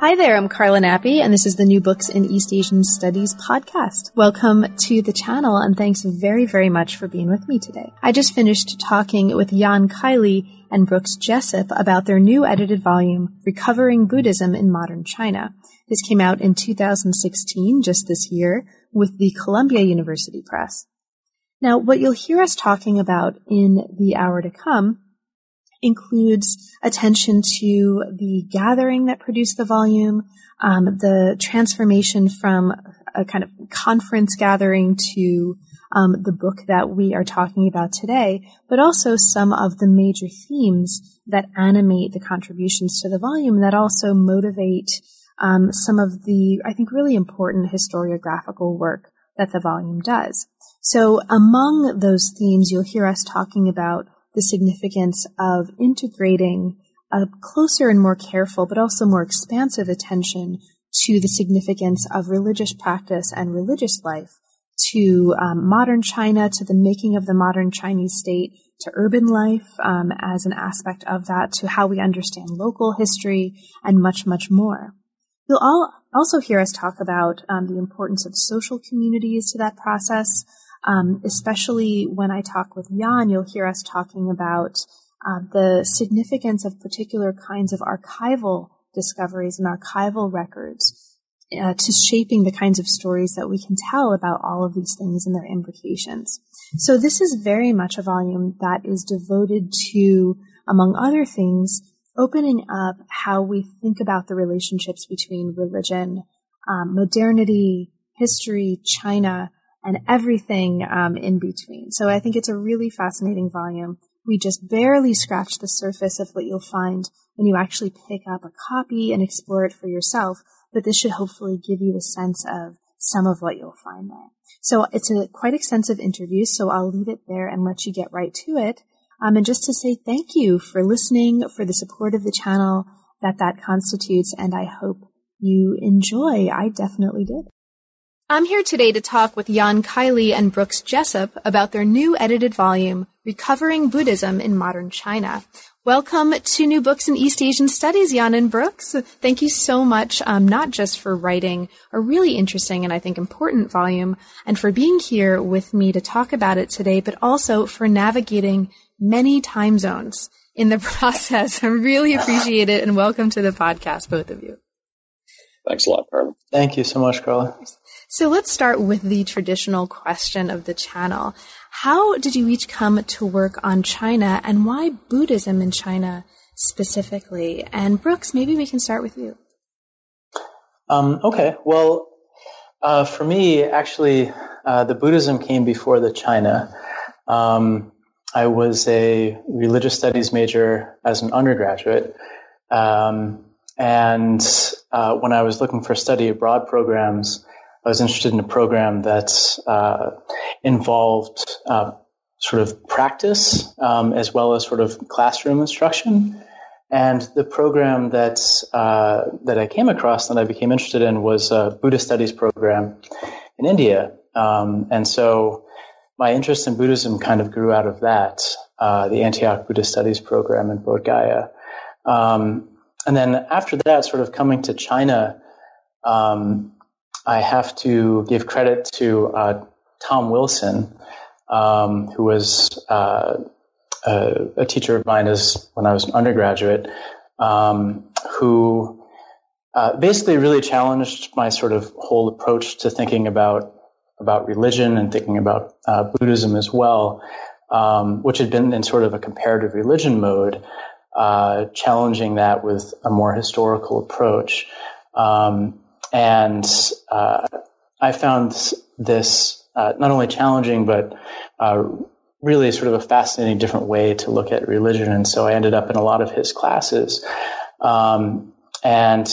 Hi there, I'm Carla Nappi, and this is the New Books in East Asian Studies podcast. Welcome to the channel, and thanks very, very much for being with me today. I just finished talking with Jan Kiley and Brooks Jessup about their new edited volume, Recovering Buddhism in Modern China. This came out in 2016, just this year, with the Columbia University Press. Now, what you'll hear us talking about in the hour to come includes attention to the gathering that produced the volume, the transformation from a kind of conference gathering to the book that we are talking about today, but also some of the major themes that animate the contributions to the volume that also motivate some of the, I think, really important historiographical work that the volume does. So among those themes, you'll hear us talking about the significance of integrating a closer and more careful, but also more expansive attention to the significance of religious practice and religious life to modern China, to the making of the modern Chinese state, to urban life as an aspect of that, to how we understand local history, and much, much more. You'll all also hear us talk about the importance of social communities to that process. Especially when I talk with Jan, you'll hear us talking about the significance of particular kinds of archival discoveries and archival records to shaping the kinds of stories that we can tell about all of these things and their implications. So this is very much a volume that is devoted to, among other things, opening up how we think about the relationships between religion, modernity, history, China, and everything in between. So I think it's a really fascinating volume. We just barely scratched the surface of what you'll find when you actually pick up a copy and explore it for yourself, but this should hopefully give you a sense of some of what you'll find there. So it's a quite extensive interview, so I'll leave it there and let you get right to it. And just to say thank you for listening, for the support of the channel that constitutes, and I hope you enjoy. I definitely did. I'm here today to talk with Jan Kiley and Brooks Jessup about their new edited volume, Recovering Buddhism in Modern China. Welcome to New Books in East Asian Studies, Jan and Brooks. Thank you so much, not just for writing a really interesting and I think important volume, and for being here with me to talk about it today, but also for navigating many time zones in the process. I really appreciate it, and welcome to the podcast, both of you. Thanks a lot, Carla. Thank you so much, Carla. So let's start with the traditional question of the channel. How did you each come to work on China, and why Buddhism in China specifically? And Brooks, maybe we can start with you. Okay. Well, for me, actually, the Buddhism came before the China. I was a religious studies major as an undergraduate. And when I was looking for study abroad programs, I was interested in a program that involved sort of practice as well as sort of classroom instruction. And the program that I came across and I became interested in was a Buddhist studies program in India. And so my interest in Buddhism kind of grew out of that, the Antioch Buddhist Studies program in Bodh Gaya. And then after that, sort of coming to China, I have to give credit to Tom Wilson, who was a teacher of mine when I was an undergraduate, who basically really challenged my sort of whole approach to thinking about religion and thinking about Buddhism as well, which had been in sort of a comparative religion mode, challenging that with a more historical approach. And I found this not only challenging, but really sort of a fascinating different way to look at religion. And so I ended up in a lot of his classes. And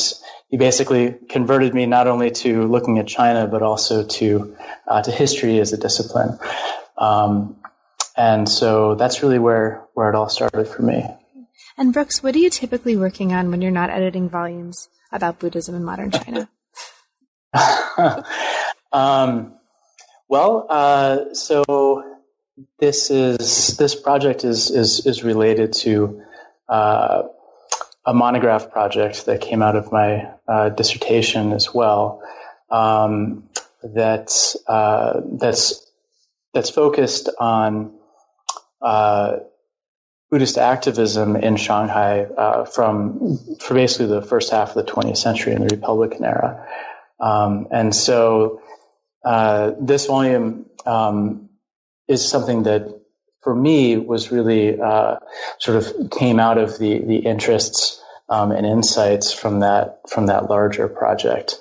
he basically converted me not only to looking at China, but also to history as a discipline. And so that's really where it all started for me. And Brooks, what are you typically working on when you're not editing volumes about Buddhism in modern China? So this project is related to a monograph project that came out of my dissertation as well. That's focused on Buddhist activism in Shanghai for basically the first half of the 20th century in the Republican era. And so this volume is something that for me was really sort of came out of the interests and insights from that larger project.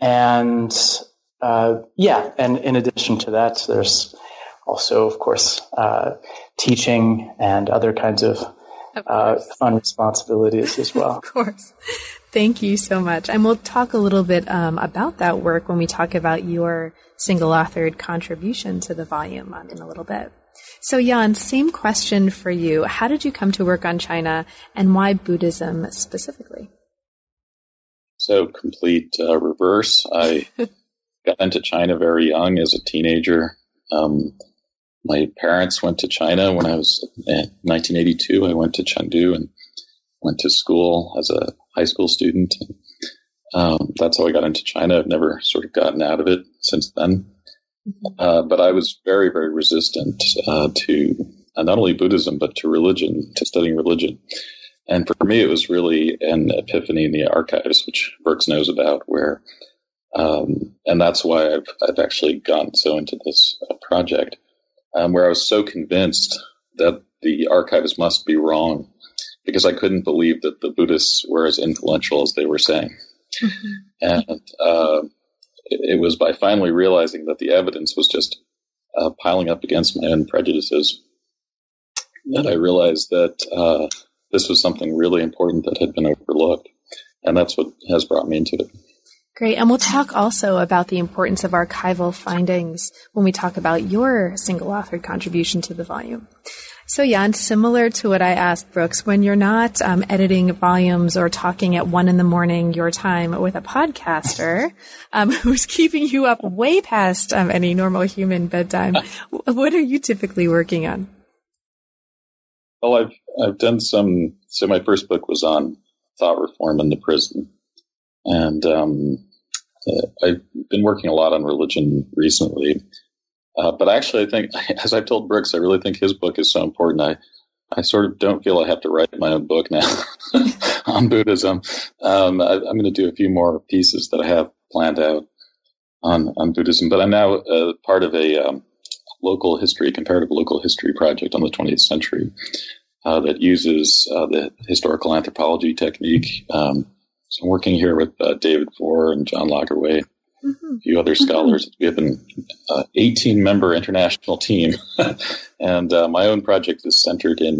And in addition to that, there's also, of course, teaching and other kinds of fun responsibilities as well. Of course. Thank you so much. And we'll talk a little bit about that work when we talk about your single-authored contribution to the volume in a little bit. So, Jan, same question for you. How did you come to work on China, and why Buddhism specifically? So, complete reverse. I got into China very young as a teenager. My parents went to China when I was in 1982. I went to Chengdu and went to school as a high school student. That's how I got into China. I've never sort of gotten out of it since then. But I was very, very resistant to not only Buddhism, but to religion, to studying religion. And for me, it was really an epiphany in the archives, which Brooks knows about, where and that's why I've actually gotten so into this project, where I was so convinced that the archives must be wrong, because I couldn't believe that the Buddhists were as influential as they were saying. Mm-hmm. And it was by finally realizing that the evidence was just piling up against my own prejudices that I realized that this was something really important that had been overlooked. And that's what has brought me into it. Great. And we'll talk also about the importance of archival findings when we talk about your single-authored contribution to the volume. So, Jan, similar to what I asked Brooks, when you're not editing volumes or talking at 1 a.m. your time with a podcaster who's keeping you up way past any normal human bedtime, what are you typically working on? Well, I've done some. So my first book was on thought reform in the prison. And I've been working a lot on religion recently. But actually, I think, as I've told Brooks, I really think his book is so important. I sort of don't feel I have to write my own book now on Buddhism. I'm going to do a few more pieces that I have planned out on Buddhism. But I'm now part of a comparative local history project on the 20th century that uses the historical anthropology technique. So I'm working here with David Faure and John Lagerwey, a few other scholars. We have an 18-member international team, and my own project is centered in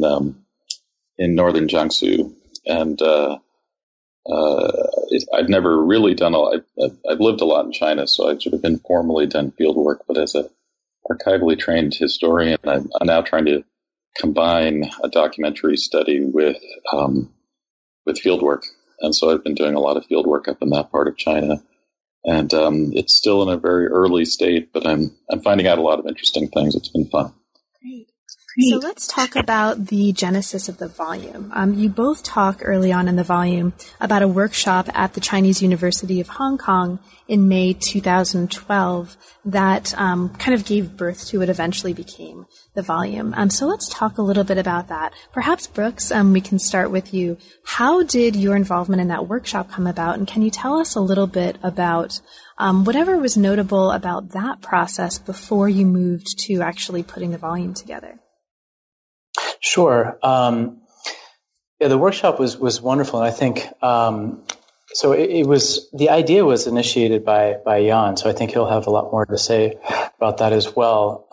northern Jiangsu. And I've never really done I've lived a lot in China, so I've sort of informally done field work. But as an archivally trained historian, I'm now trying to combine a documentary study with field work. And so I've been doing a lot of field work up in that part of China, and it's still in a very early state, but I'm finding out a lot of interesting things. It's been fun. Great. So let's talk about the genesis of the volume. You both talk early on in the volume about a workshop at the Chinese University of Hong Kong in May 2012 that kind of gave birth to what eventually became the volume. So let's talk a little bit about that. Perhaps, Brooks, we can start with you. How did your involvement in that workshop come about? And can you tell us a little bit about whatever was notable about that process before you moved to actually putting the volume together? Sure. The workshop was wonderful. And I think the idea was initiated by Jan, so I think he'll have a lot more to say about that as well.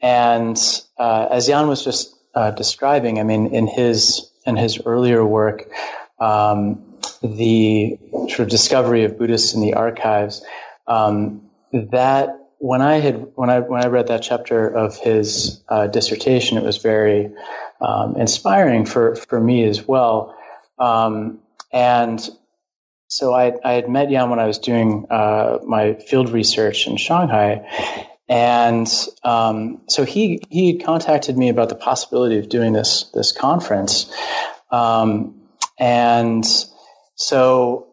And as Jan was just describing, I mean, in his and his earlier work, the sort of discovery of Buddhists in the archives, that when I read that chapter of his dissertation, it was very inspiring for me as well. And so I had met Jan when I was doing my field research in Shanghai. And so he had contacted me about the possibility of doing this conference. And so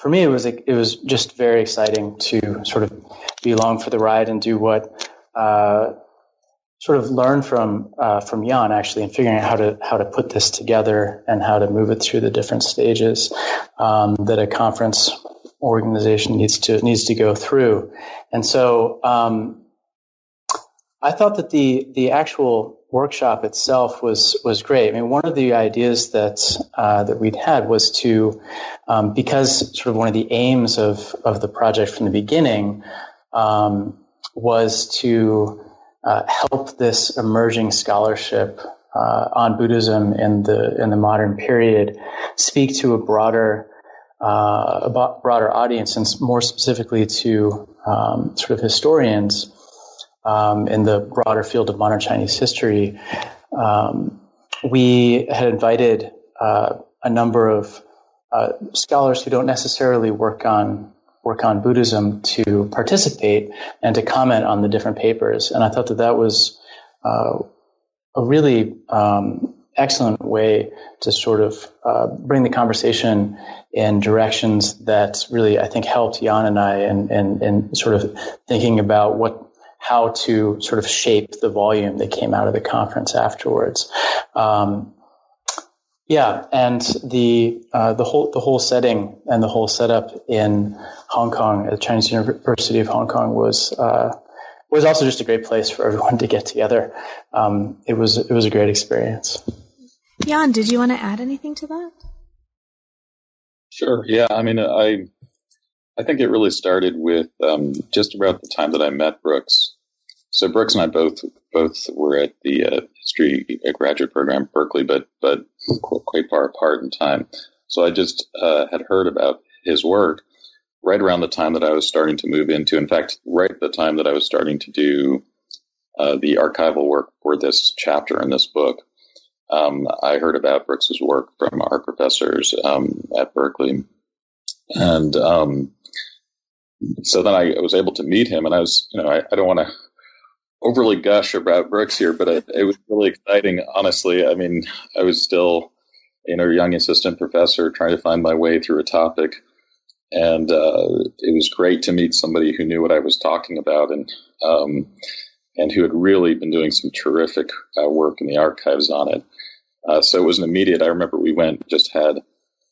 for me, it was just very exciting to sort of be along for the ride and do what sort of learn from Jan actually, and figuring out how to put this together and how to move it through the different stages that a conference organization needs to go through. And so I thought that the actual workshop itself was great. I mean, one of the ideas that we'd had was to, because sort of one of the aims of the project from the beginning was to help this emerging scholarship on Buddhism in the modern period speak to a broader audience, and more specifically to sort of historians in the broader field of modern Chinese history. We had invited a number of scholars who don't necessarily work on Buddhism to participate and to comment on the different papers, and I thought that was a really excellent way to sort of bring the conversation in directions that really, I think, helped Jan and I in sort of thinking about how to sort of shape the volume that came out of the conference afterwards. And the whole setting and the whole setup in Hong Kong at Chinese University of Hong Kong was also just a great place for everyone to get together. It was a great experience. Jan, did you want to add anything to that? Sure. Yeah. I mean, I think it really started with just about the time that I met Brooks. So Brooks and I both were at the history graduate program at Berkeley, but quite far apart in time. So I just had heard about his work right around the time that I was starting to move into. In fact, right at the time that I was starting to do the archival work for this chapter in this book, I heard about Brooks's work from our professors at Berkeley. And so then I was able to meet him, and I was, I don't want to overly gush about Brooks here, but it was really exciting, honestly. I mean, I was still, a young assistant professor trying to find my way through a topic, and it was great to meet somebody who knew what I was talking about and who had really been doing some terrific work in the archives on it. So it was an immediate, I remember we went, just had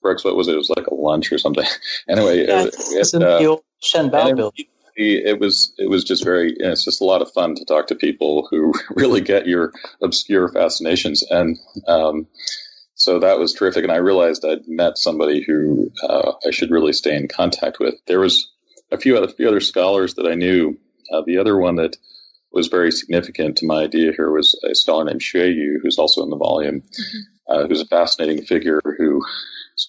Brooks, what was it? It was like a lunch or something. Anyway, it's in the old Shenbao building. It was just very. It's just a lot of fun to talk to people who really get your obscure fascinations, and so that was terrific. And I realized I'd met somebody who I should really stay in contact with. There was a few other scholars that I knew. The other one that was very significant to my idea here was a scholar named Xue Yu, who's also in the volume, who's a fascinating figure who.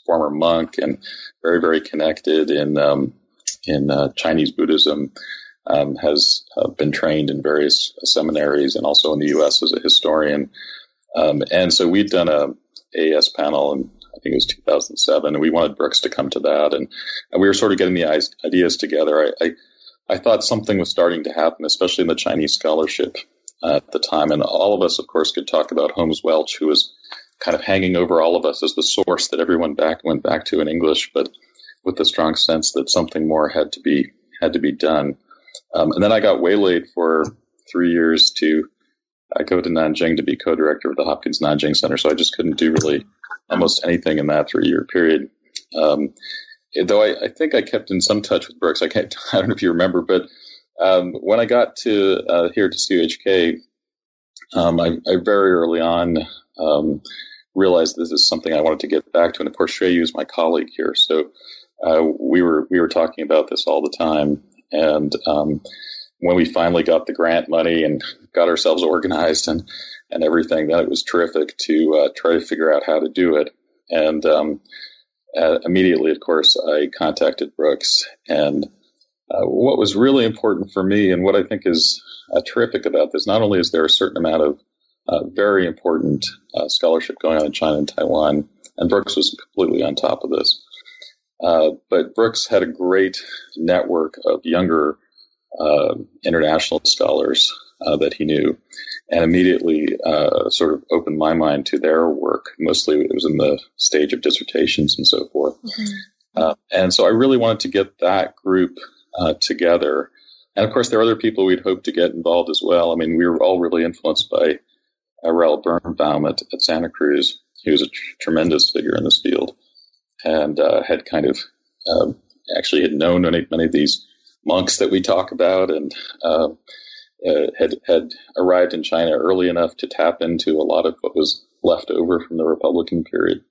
Former monk and very, very connected in Chinese Buddhism, has been trained in various seminaries and also in the U.S. as a historian. And so we'd done a AS panel in, I think it was 2007, and we wanted Brooks to come to that. And we were sort of getting the ideas together. I thought something was starting to happen, especially in the Chinese scholarship at the time. And all of us, of course, could talk about Holmes Welch, who was kind of hanging over all of us as the source that everyone went back to in English, but with the strong sense that something more had to be done. And then I got waylaid for 3 years to go to Nanjing to be co-director of the Hopkins Nanjing Center. So I just couldn't do really almost anything in that 3-year period. Though I think I kept in some touch with Brooks. I don't know if you remember, but when I got to here to CUHK, I very early on realized this is something I wanted to get back to. And of course, Xue Yu is my colleague here. So we were talking about this all the time. And when we finally got the grant money and got ourselves organized and everything, then it was terrific to try to figure out how to do it. And immediately, of course, I contacted Brooks. And what was really important for me, and what I think is terrific about this, not only is there a certain amount of very important scholarship going on in China and Taiwan, and Brooks was completely on top of this, but Brooks had a great network of younger international scholars that he knew, and immediately sort of opened my mind to their work. Mostly it was in the stage of dissertations and so forth. Mm-hmm. And so I really wanted to get that group together. And of course, there are other people we'd hoped to get involved as well. I mean, we were all really influenced by Rael Birnbaum at Santa Cruz. He was a tremendous figure in this field, and had kind of actually had known many of these monks that we talk about, and had arrived in China early enough to tap into a lot of what was left over from the Republican period.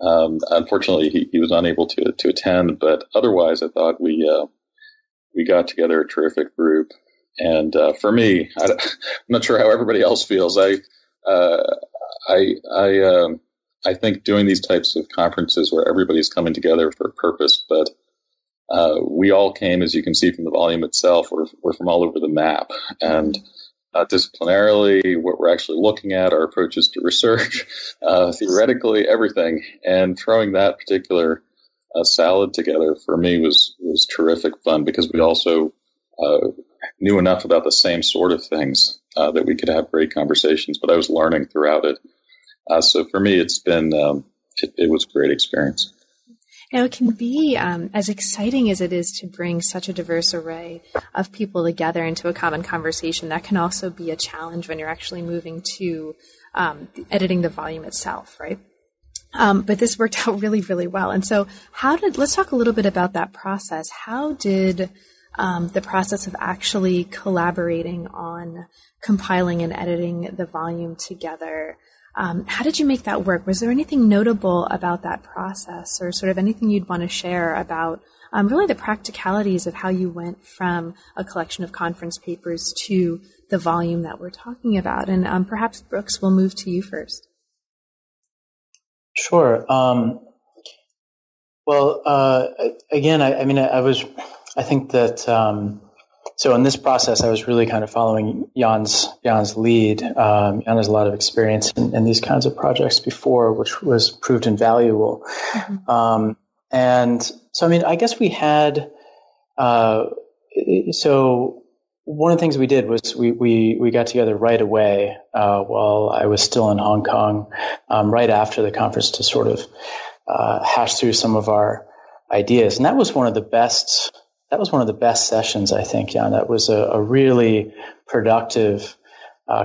Unfortunately, he was unable to attend, but otherwise, I thought we got together a terrific group. And for me, I'm not sure how everybody else feels. I think doing these types of conferences where everybody's coming together for a purpose, but we all came, as you can see from the volume itself, we're from all over the map. And disciplinarily, what we're actually looking at, our approaches to research, theoretically, everything. And throwing that particular salad together for me was terrific fun, because we also knew enough about the same sort of things that we could have great conversations. But I was learning throughout it. So for me, it's been it was a great experience. Now, it can be as exciting as it is to bring such a diverse array of people together into a common conversation. That can also be a challenge when you're actually moving to editing the volume itself, right? But this worked out really, really well. And so let's talk a little bit about that process. How did the process of actually collaborating on compiling and editing the volume together, how did you make that work? Was there anything notable about that process, or sort of anything you'd want to share about really the practicalities of how you went from a collection of conference papers to the volume that we're talking about? And perhaps, Brooks, we'll move to you first. Sure. So in this process, I was really kind of following Jan's lead. Jan has a lot of experience in these kinds of projects before, which was proved invaluable. Mm-hmm. And so, I mean, I guess we had so one of the things we did was we got together right away while I was still in Hong Kong, right after the conference, to sort of hash through some of our ideas. And that was one of the best. That was one of the best sessions, I think, Jan. That was a really productive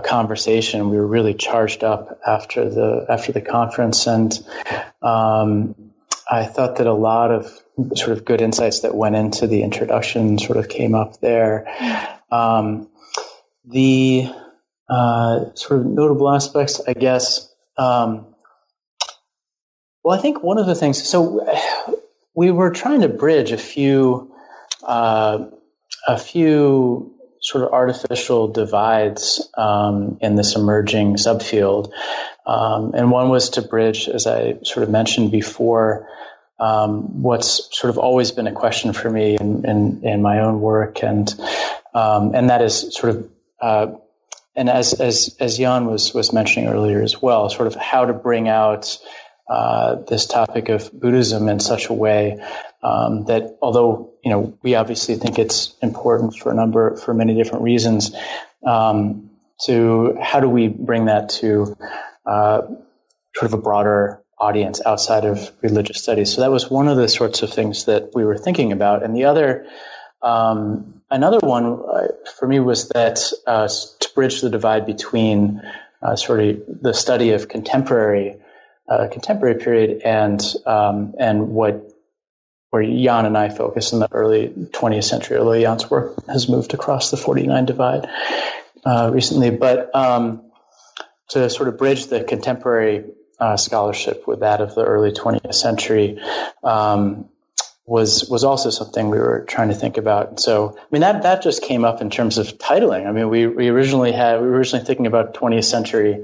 conversation. We were really charged up after the conference, and I thought that a lot of sort of good insights that went into the introduction sort of came up there. The sort of notable aspects, I guess. I think one of the things. So we were trying to bridge a few sort of artificial divides in this emerging subfield. And one was to bridge, as I sort of mentioned before, what's sort of always been a question for me in my own work. And that is sort of, and as Jan was mentioning earlier as well, sort of how to bring out this topic of Buddhism in such a way that, although we obviously think it's important for many different reasons, to how do we bring that to sort of a broader audience outside of religious studies? So that was one of the sorts of things that we were thinking about, and the other. Another one for me was that to bridge the divide between sort of the study of contemporary period and where Jan and I focus in the early 20th century, although Jan's work has moved across the 49 divide recently. But to sort of bridge the contemporary scholarship with that of the early 20th century was also something we were trying to think about. So, I mean, that just came up in terms of titling. I mean, we were originally thinking about 20th century.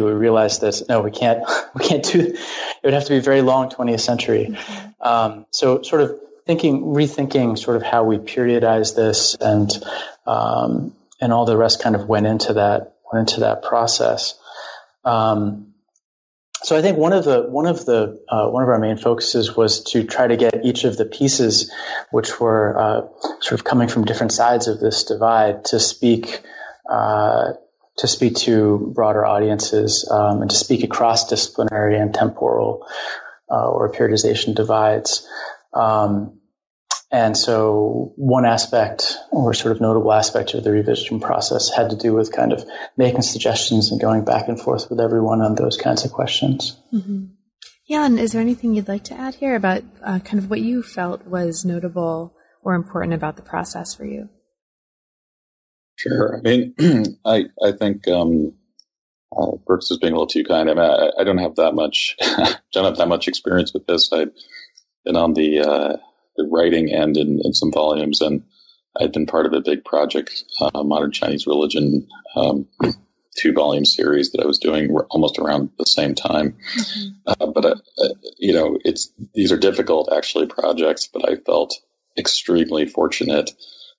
We realized that no, we can't do. It would have to be very long 20th century. So, sort of rethinking, sort of how we periodized this, and all the rest kind of went into that process. So I think one of our main focuses was to try to get each of the pieces, which were sort of coming from different sides of this divide, to speak to broader audiences and to speak across disciplinary and temporal or periodization divides. And so one aspect, or sort of notable aspect, of the revision process had to do with kind of making suggestions and going back and forth with everyone on those kinds of questions. Mm-hmm. Yeah, and is there anything you'd like to add here about kind of what you felt was notable or important about the process for you? Sure. I mean, I think Brooks is being a little too kind. I mean, I don't have that much, experience with this. I've been on the writing end in some volumes, and I'd been part of a big project, Modern Chinese Religion, 2-volume series that I was doing almost around the same time. Mm-hmm. But you know, these are difficult actually projects, but I felt extremely fortunate,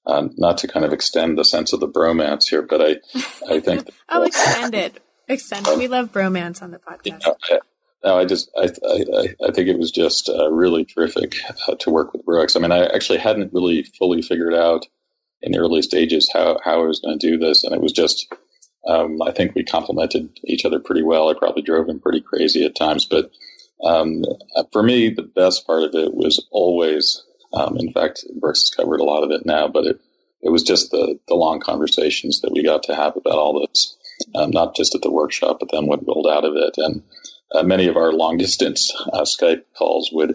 not to kind of extend the sense of the bromance here, but I think. Oh, extend it. Extend it. We love bromance on the podcast. Yeah, no, I think it was just really terrific to work with Brooks. I mean, I actually hadn't really fully figured out in the early stages how I was going to do this. And it was just, I think we complemented each other pretty well. I probably drove him pretty crazy at times. But for me, the best part of it was always, in fact, Brooks has covered a lot of it now, but it was just the long conversations that we got to have about all this, not just at the workshop, but then what rolled out of it. And many of our long-distance Skype calls we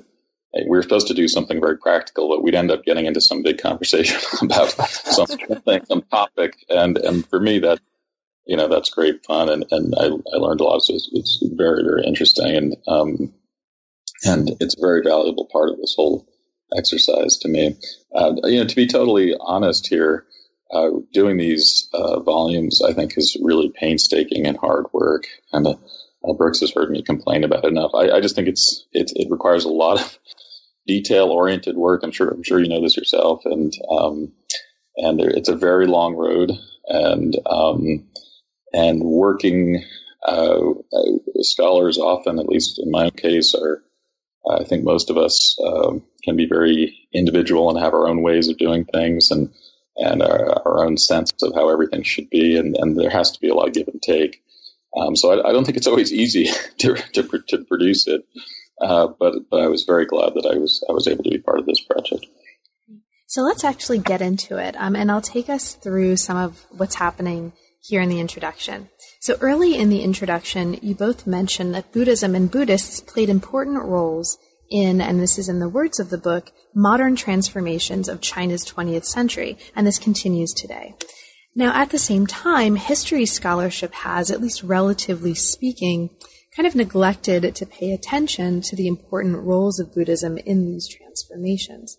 were supposed to do something very practical, but we'd end up getting into some big conversation about some topic. And for me, that, you know, that's great fun, and I learned a lot. So it's very, very interesting, and it's a very valuable part of this whole exercise to me. You know, to be totally honest here, doing these volumes, I think, is really painstaking and hard work, and Brooks has heard me complain about it enough. I just think it requires a lot of detail-oriented work. I'm sure you know this yourself, and it's a very long road, and working scholars often, at least in my own case, I think most of us can be very individual and have our own ways of doing things, and our own sense of how everything should be, and there has to be a lot of give and take. So I don't think it's always easy to produce it, but I was very glad that I was able to be part of this project. So let's actually get into it, and I'll take us through some of what's happening here in the introduction. So early in the introduction, you both mentioned that Buddhism and Buddhists played important roles in, and this is in the words of the book, modern transformations of China's 20th century, and this continues today. Now, at the same time, history scholarship has, at least relatively speaking, kind of neglected to pay attention to the important roles of Buddhism in these transformations.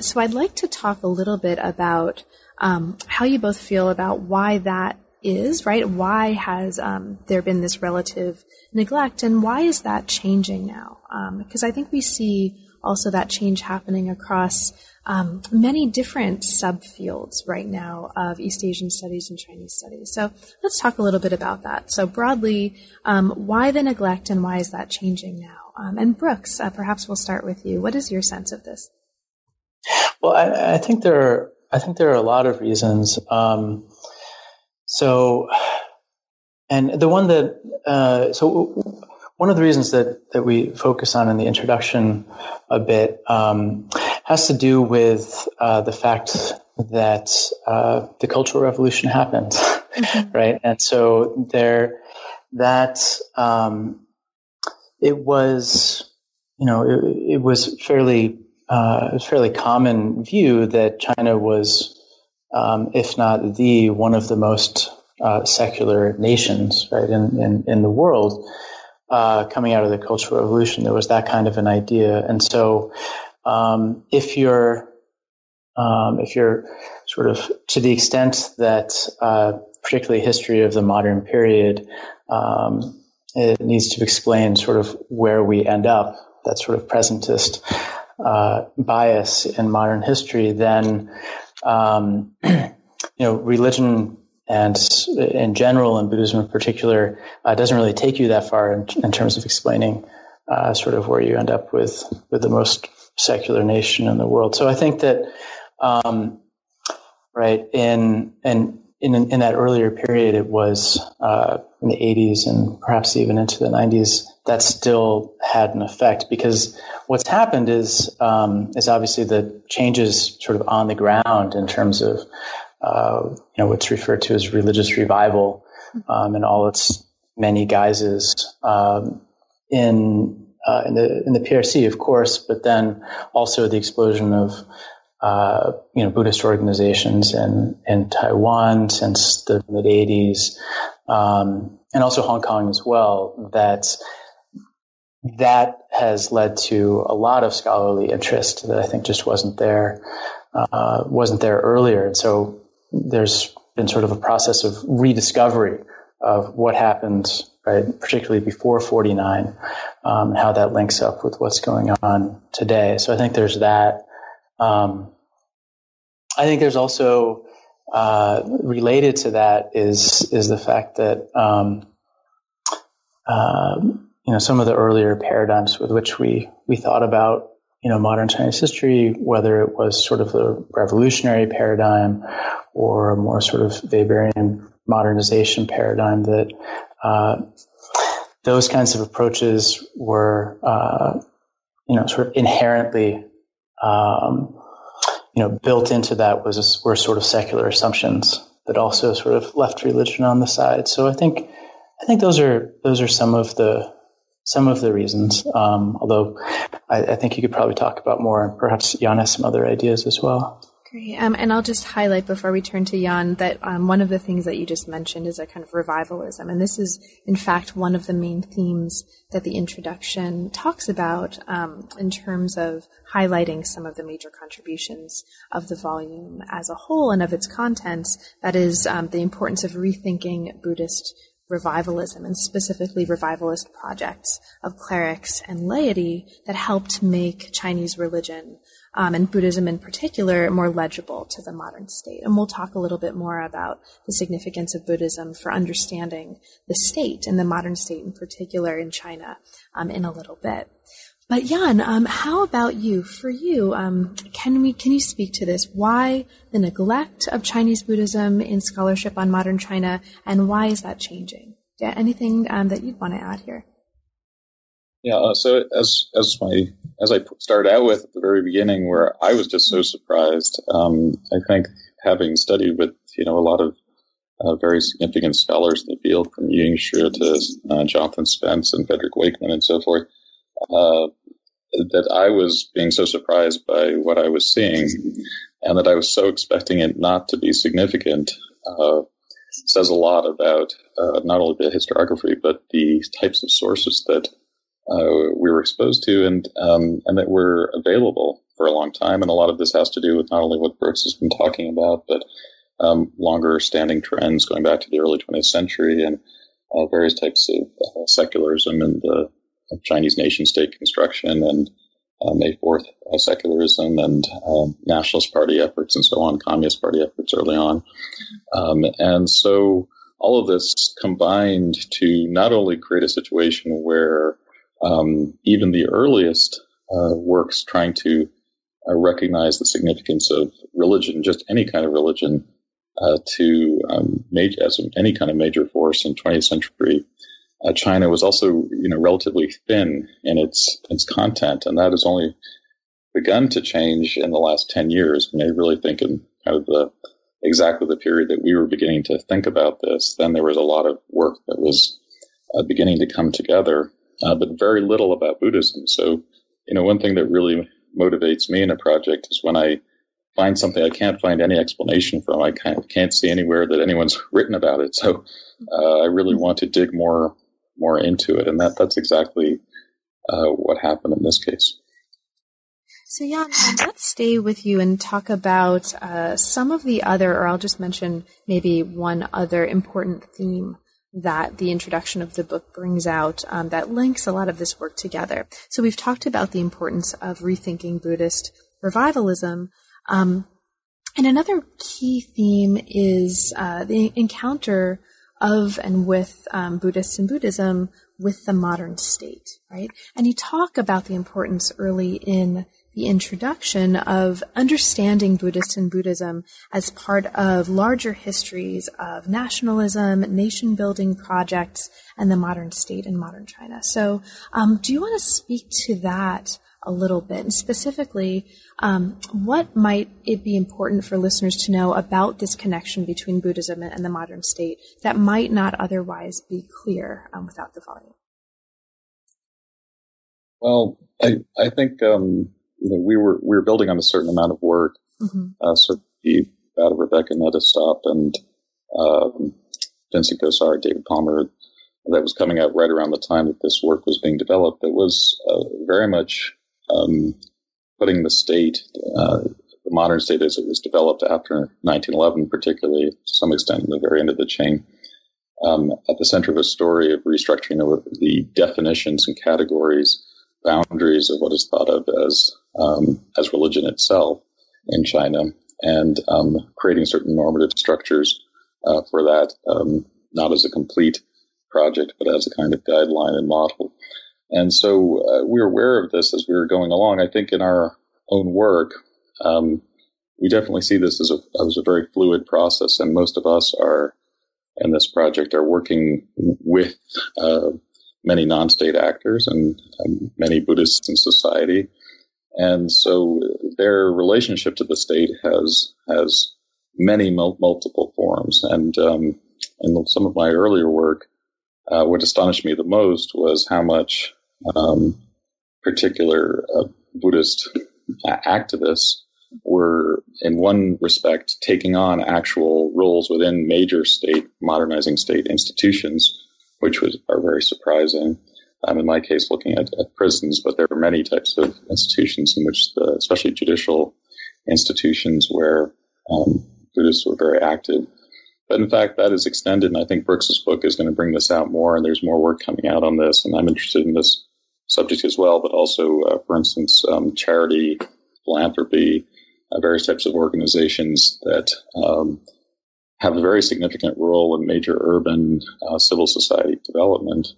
So I'd like to talk a little bit about how you both feel about why that is, right? Why has there been this relative neglect, and why is that changing now? Because I think we see also that change happening across many different subfields right now of East Asian studies and Chinese studies. So let's talk a little bit about that. So broadly, why the neglect, and why is that changing now? And Brooks, perhaps we'll start with you. What is your sense of this? Well, I think there are a lot of reasons. One of the reasons that we focus on in the introduction a bit has to do with the fact that the Cultural Revolution happened, mm-hmm. right? And so it was, you know, it was fairly common view that China was, if not the one of the most secular nations, right, in the world. coming out of the Cultural Revolution, there was that kind of an idea. And so if you're sort of, to the extent that particularly history of the modern period, it needs to explain sort of where we end up, that sort of presentist bias in modern history, then religion and in general, and Buddhism in particular, doesn't really take you that far in terms of explaining sort of where you end up with the most secular nation in the world. So I think that in that earlier period, it was in the 80s and perhaps even into the 90s, that still had an effect, because what's happened is obviously the changes sort of on the ground in terms of what's referred to as religious revival in all its many guises in the PRC, of course, but then also the explosion of Buddhist organizations in Taiwan since the mid 80s, and also Hong Kong as well. That has led to a lot of scholarly interest that I think just wasn't there earlier, and so there's been sort of a process of rediscovery of what happened, right, particularly before 49, how that links up with what's going on today. So I think there's that. I think there's also related to that is the fact that some of the earlier paradigms with which we thought about modern Chinese history, whether it was sort of the revolutionary paradigm or a more sort of Weberian modernization paradigm, that those kinds of approaches were sort of inherently built into that were sort of secular assumptions that also sort of left religion on the side. So I think those are some of the reasons. Although I think you could probably talk about more, and perhaps Jan has some other ideas as well. Great. And I'll just highlight before we turn to Jan that one of the things that you just mentioned is a kind of revivalism. And this is, in fact, one of the main themes that the introduction talks about in terms of highlighting some of the major contributions of the volume as a whole and of its contents. That is the importance of rethinking Buddhist revivalism, and specifically revivalist projects of clerics and laity that helped make Chinese religion and Buddhism in particular more legible to the modern state. And we'll talk a little bit more about the significance of Buddhism for understanding the state and the modern state in particular in China in a little bit. But Jan, how about you? For you, can you speak to this? Why the neglect of Chinese Buddhism in scholarship on modern China, and why is that changing? Yeah, anything that you'd want to add here? Yeah, so as I started out with at the very beginning, where I was just so surprised. I think having studied with a lot of very significant scholars in the field, from Ying Shih to Jonathan Spence and Frederick Wakeman and so forth. That I was being so surprised by what I was seeing, and that I was so expecting it not to be significant, says a lot about not only the historiography, but the types of sources that we were exposed to and that were available for a long time. And a lot of this has to do with not only what Brooks has been talking about, but longer standing trends going back to the early 20th century and various types of secularism and the Chinese nation-state construction and May 4th secularism and Nationalist Party efforts and so on, Communist Party efforts early on. And so all of this combined to not only create a situation where even the earliest works trying to recognize the significance of religion, just any kind of religion, to as any kind of major force in 20th century China, was also, relatively thin in its content, and that has only begun to change in the last 10 years. And I really think in kind of exactly the period that we were beginning to think about this, then there was a lot of work that was beginning to come together, but very little about Buddhism. So, one thing that really motivates me in a project is when I find something I can't find any explanation from, I can't see anywhere that anyone's written about it. So I really want to dig more more into it. And that's exactly what happened in this case. So, Jan, let's stay with you and talk about some of the other, or I'll just mention maybe one other important theme that the introduction of the book brings out that links a lot of this work together. So we've talked about the importance of rethinking Buddhist revivalism. And another key theme is the encounter of and with Buddhists and Buddhism with the modern state, right? And you talk about the importance early in the introduction of understanding Buddhist and Buddhism as part of larger histories of nationalism, nation-building projects, and the modern state in modern China. So do you want to speak to that a little bit? And specifically, what might it be important for listeners to know about this connection between Buddhism and the modern state that might not otherwise be clear without the volume? Well, I think... we were building on a certain amount of work, certainly out of Rebecca Nedostup and Jency Gosar, David Palmer, that was coming out right around the time that this work was being developed. That was very much putting the state, the modern state as it was developed after 1911, particularly to some extent in the very end of the chain, at the center of a story of restructuring the definitions and categories, boundaries of what is thought of as religion itself in China, and creating certain normative structures for that, not as a complete project, but as a kind of guideline and model. And so we were aware of this as we were going along. I think in our own work, we definitely see this as a very fluid process, and most of us are in this project are working with many non-state actors and many Buddhists in society. And so their relationship to the state has many multiple forms. And in some of my earlier work, what astonished me the most was how much particular Buddhist activists were, in one respect, taking on actual roles within major state, modernizing state institutions, which are very surprising. I'm in my case looking at prisons, but there are many types of institutions in which, especially judicial institutions, where Buddhists were very active. But in fact, that is extended, and I think Brooks's book is going to bring this out more, and there's more work coming out on this, and I'm interested in this subject as well, but also, for instance, charity, philanthropy, various types of organizations that have a very significant role in major urban civil society development,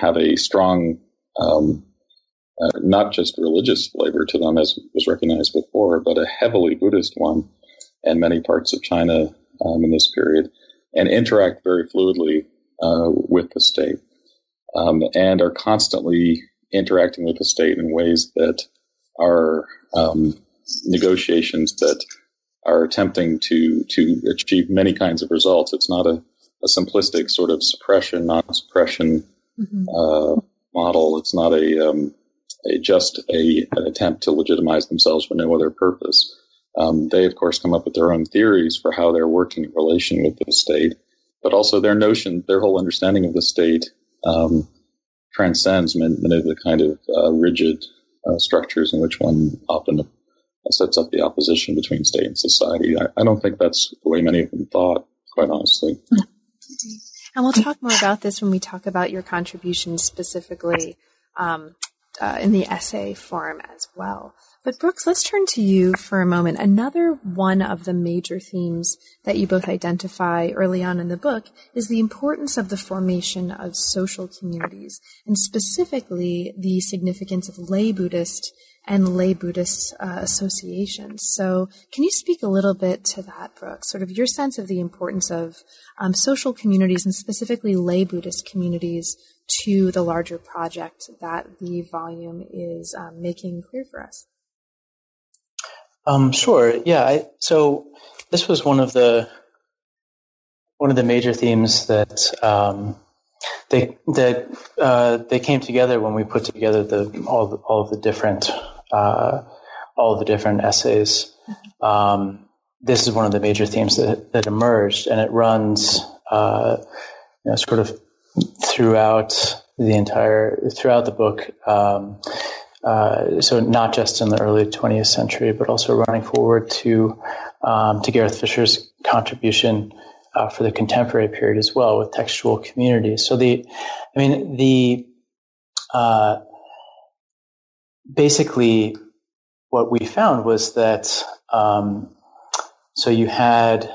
have a strong, not just religious flavor to them, as was recognized before, but a heavily Buddhist one in many parts of China in this period, and interact very fluidly with the state, and are constantly interacting with the state in ways that are negotiations that are attempting to achieve many kinds of results. It's not a simplistic sort of suppression, non-suppression model. It's not an attempt to legitimize themselves for no other purpose. They, of course, come up with their own theories for how they're working in relation with the state, but also their notion, their whole understanding of the state transcends many of the kind of rigid structures in which one often sets up the opposition between state and society. I don't think that's the way many of them thought, quite honestly. And we'll talk more about this when we talk about your contributions specifically in the essay form as well. But Brooks, let's turn to you for a moment. Another one of the major themes that you both identify early on in the book is the importance of the formation of social communities, and specifically the significance of lay Buddhist and lay Buddhist associations. So can you speak a little bit to that, Brooks, sort of your sense of the importance of social communities and specifically lay Buddhist communities to the larger project that the volume is making clear for us? Sure. Yeah. So this was one of the major themes that they came together when we put together all of the different essays. This is one of the major themes that emerged, and it runs sort of throughout the book. So not just in the early 20th century, but also running forward to Gareth Fisher's contribution for the contemporary period as well, with textual communities. So basically what we found was that so you had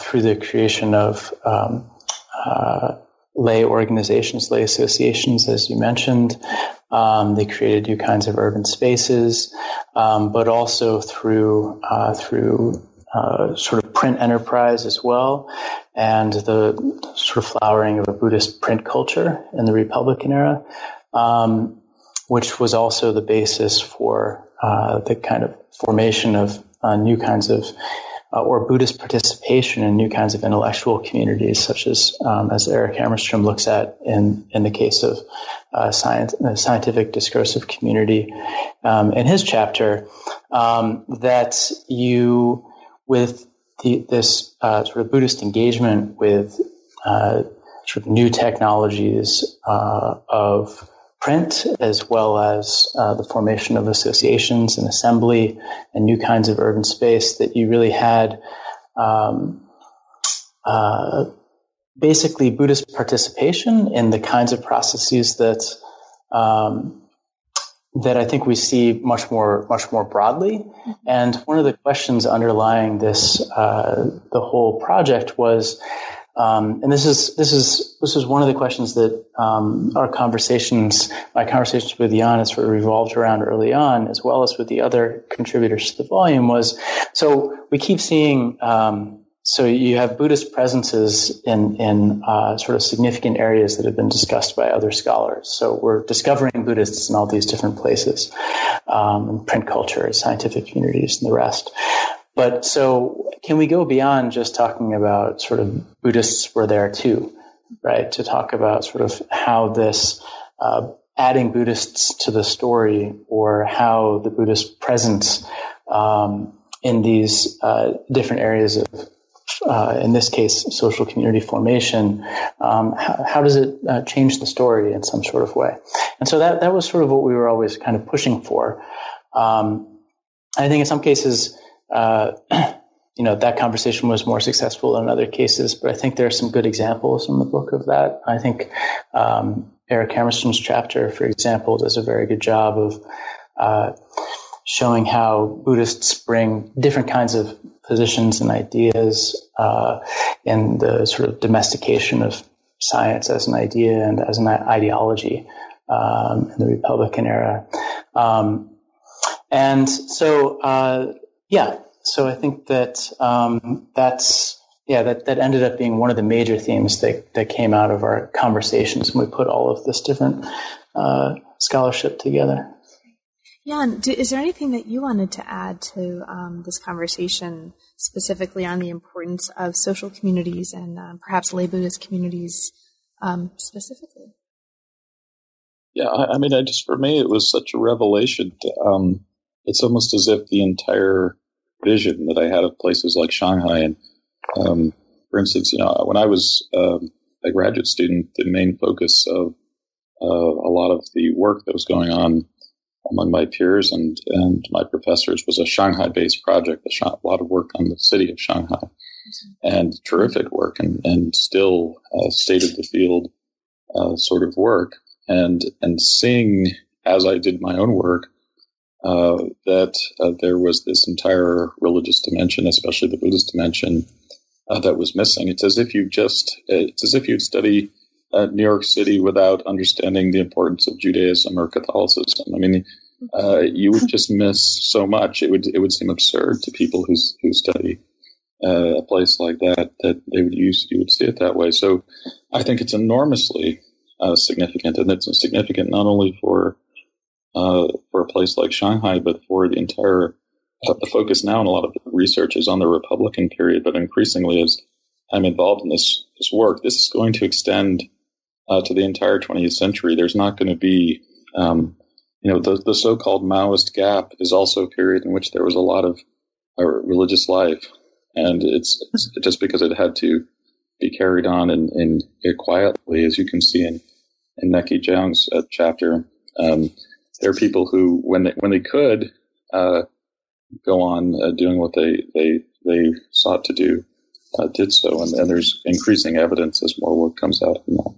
through the creation of lay organizations, lay associations, as you mentioned. They created new kinds of urban spaces, but also through sort of print enterprise as well, and the sort of flowering of a Buddhist print culture in the Republican era, which was also the basis for the kind of formation of new kinds of or Buddhist participation in new kinds of intellectual communities, such as Eric Hammerstrom looks at in the case of scientific discursive community in his chapter, that you, with this sort of Buddhist engagement with sort of new technologies of print, as well as the formation of associations and assembly and new kinds of urban space, that you really had basically Buddhist participation in the kinds of processes that I think we see much more broadly. And one of the questions underlying this the whole project was. And this is one of the questions that my conversations with Jan has sort of revolved around early on, as well as with the other contributors to the volume. Was so we keep seeing so you have Buddhist presences in sort of significant areas that have been discussed by other scholars. So we're discovering Buddhists in all these different places, print culture, scientific communities, and the rest. But so can we go beyond just talking about sort of Buddhists were there too, right? To talk about sort of how this adding Buddhists to the story, or how the Buddhist presence in these different areas of, in this case, social community formation, how does it change the story in some sort of way? And so that was sort of what we were always kind of pushing for. I think in some cases... that conversation was more successful in other cases, but I think there are some good examples in the book of that. I think Eric Hammerstrom's chapter, for example, does a very good job of showing how Buddhists bring different kinds of positions and ideas in the sort of domestication of science as an idea and as an ideology in the Republican era. So I think that that ended up being one of the major themes that came out of our conversations when we put all of this different scholarship together. Jan, is there anything that you wanted to add to this conversation, specifically on the importance of social communities and perhaps lay Buddhist communities specifically? Yeah, for me it was such a revelation. It's almost as if the entire vision that I had of places like Shanghai, and for instance, when I was a graduate student, the main focus of a lot of the work that was going on among my peers and my professors was a Shanghai-based project, a lot of work on the city of Shanghai, and terrific work, and still state of the field sort of work, and seeing as I did my own work. That there was this entire religious dimension, especially the Buddhist dimension, that was missing. It's as if you'd study New York City without understanding the importance of Judaism or Catholicism. You would just miss so much. It would seem absurd to people who study a place like that you would see it that way. So I think it's enormously significant, and it's significant not only for a place like Shanghai, but for the entire the focus now, and a lot of the research is on the Republican period, but increasingly as I'm involved in this work, this is going to extend to the entire 20th century. There's not going to be, the so-called Maoist gap is also a period in which there was a lot of religious life, and it's just because it had to be carried on in quietly, as you can see in in Neki Jiang's chapter. There are people who, when they could, go on doing what they sought to do, did so, and there's increasing evidence as more work comes out of that.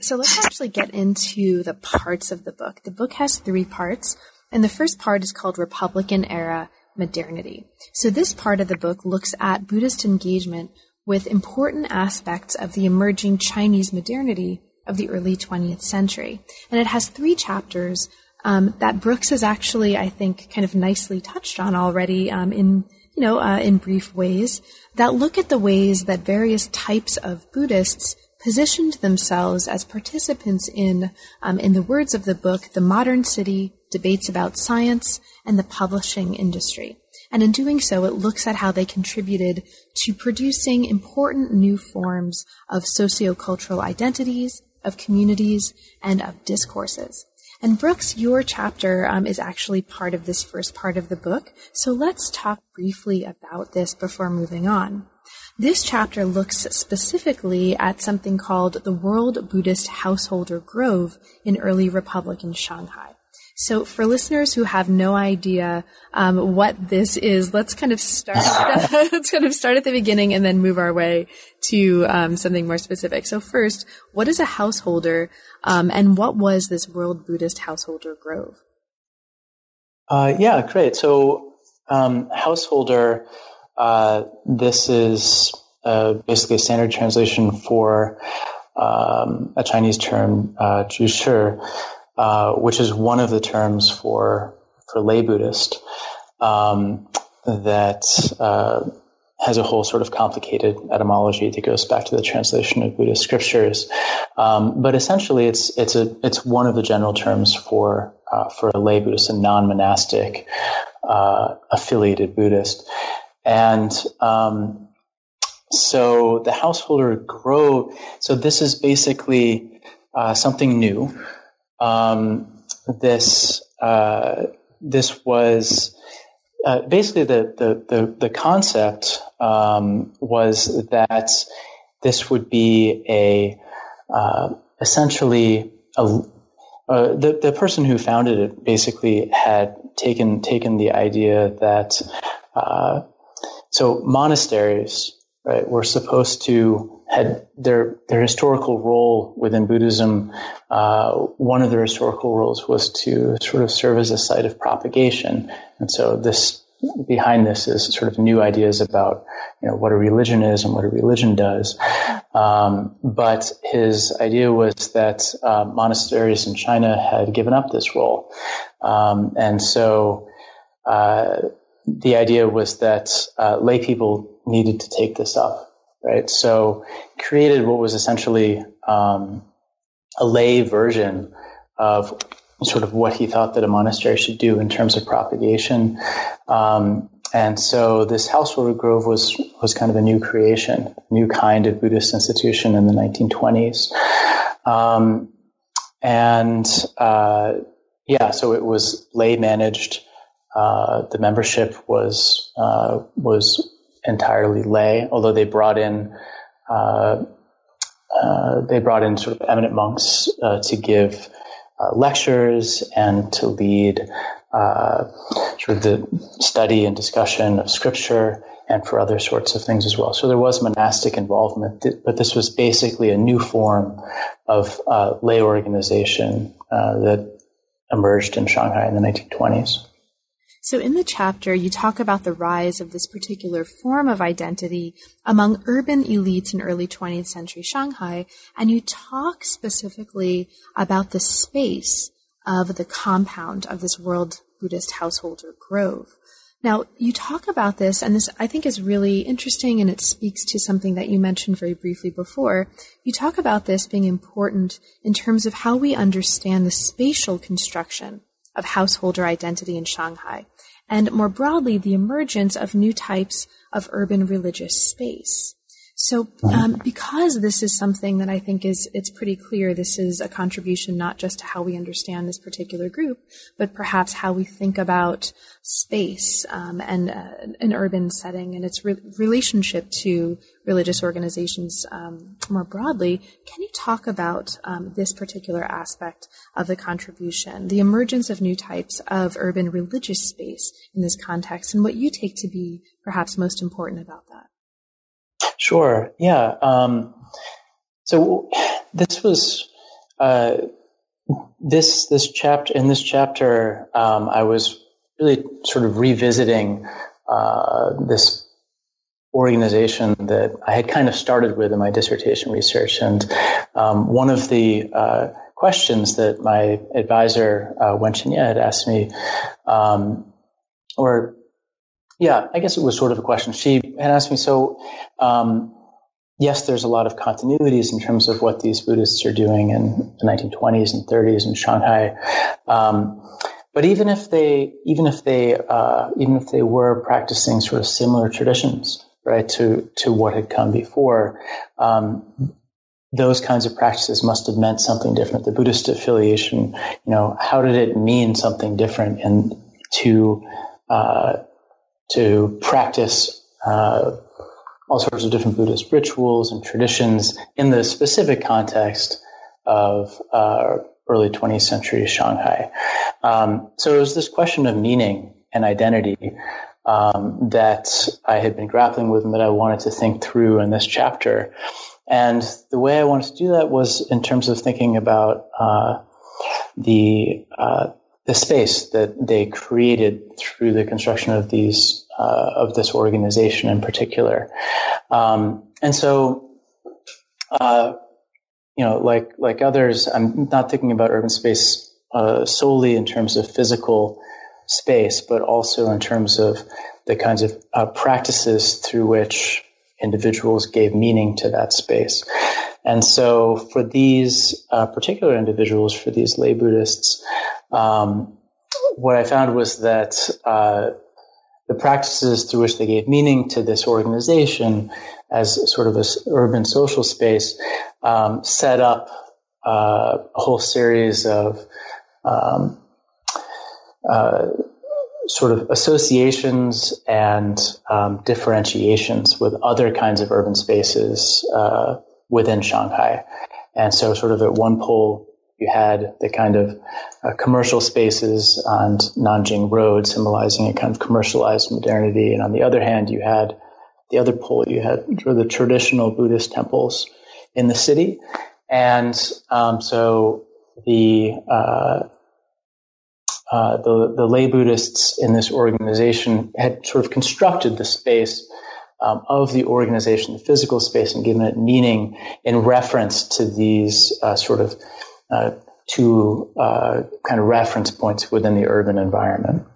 So let's actually get into the parts of the book. The book has three parts, and the first part is called Republican Era Modernity. So this part of the book looks at Buddhist engagement with important aspects of the emerging Chinese modernity of the early 20th century. And it has three chapters that Brooks has actually, I think, kind of nicely touched on already in brief ways, that look at the ways that various types of Buddhists positioned themselves as participants in the words of the book, the modern city, debates about science, and the publishing industry. And in doing so, it looks at how they contributed to producing important new forms of sociocultural identities, of communities, and of discourses. And Brooks, your chapter is actually part of this first part of the book, so let's talk briefly about this before moving on. This chapter looks specifically at something called the World Buddhist Householder Grove in early Republican Shanghai. So for listeners who have no idea what this is, let's kind of start at the beginning and then move our way to something more specific. So first, what is a householder, and what was this World Buddhist Householder Grove? Yeah, great. So householder, this is basically a standard translation for a Chinese term, "jushi," which is one of the terms for lay Buddhist that has a whole sort of complicated etymology that goes back to the translation of Buddhist scriptures. But essentially, it's one of the general terms for a lay Buddhist, a non-monastic affiliated Buddhist. And so the householder grove, so this is basically something new. This was basically the concept was that this would be essentially the person who founded it basically had taken the idea that so monasteries, right, were supposed to had their historical role within Buddhism. One of their historical roles was to sort of serve as a site of propagation, and so this behind this is sort of new ideas about what a religion is and what a religion does. But his idea was that monasteries in China had given up this role, and so. The idea was that lay people needed to take this up, right? So created what was essentially a lay version of sort of what he thought that a monastery should do in terms of propagation. And so this householder grove was kind of a new creation, new kind of Buddhist institution in the 1920s. So it was lay managed. The membership was entirely lay, although they brought in sort of eminent monks to give lectures and to lead sort of the study and discussion of scripture and for other sorts of things as well. So there was monastic involvement, but this was basically a new form of lay organization that emerged in Shanghai in the 1920s. So in the chapter, you talk about the rise of this particular form of identity among urban elites in early 20th century Shanghai, and you talk specifically about the space of the compound of this World Buddhist Householder Grove. Now, you talk about this, and this I think is really interesting, and it speaks to something that you mentioned very briefly before. You talk about this being important in terms of how we understand the spatial construction of householder identity in Shanghai, and more broadly, the emergence of new types of urban religious space. So because this is something that I think is, it's pretty clear, this is a contribution not just to how we understand this particular group, but perhaps how we think about space and an urban setting and its relationship to religious organizations more broadly. Can you talk about this particular aspect of the contribution, the emergence of new types of urban religious space in this context, and what you take to be perhaps most important about that? Sure. Yeah. So this was this chapter. I was really sort of revisiting this organization that I had kind of started with in my dissertation research, and one of the questions that my advisor Wen Chenia had asked me, Yeah, I guess it was sort of a question. She had asked me, so, yes, there's a lot of continuities in terms of what these Buddhists are doing in the 1920s and 30s in Shanghai. But even if they were practicing sort of similar traditions, right, to what had come before, those kinds of practices must have meant something different. The Buddhist affiliation, you know, how did it mean something different and to practice all sorts of different Buddhist rituals and traditions in the specific context of early 20th century Shanghai. So it was this question of meaning and identity that I had been grappling with and that I wanted to think through in this chapter. And the way I wanted to do that was in terms of thinking about the space that they created through the construction of these of this organization in particular, and so you know, like others, I'm not thinking about urban space solely in terms of physical space, but also in terms of the kinds of practices through which individuals gave meaning to that space. And so, for these particular individuals, for these lay Buddhists, what I found was that the practices through which they gave meaning to this organization as sort of an urban social space set up a whole series of sort of associations and differentiations with other kinds of urban spaces within Shanghai. And so sort of at one pole, you had the kind of commercial spaces on Nanjing Road, symbolizing a kind of commercialized modernity. And on the other hand, you had the other pole, you had sort of the traditional Buddhist temples in the city. And so the lay Buddhists in this organization had sort of constructed the space of the organization, the physical space, and given it meaning in reference to these sort of two kind of reference points within the urban environment.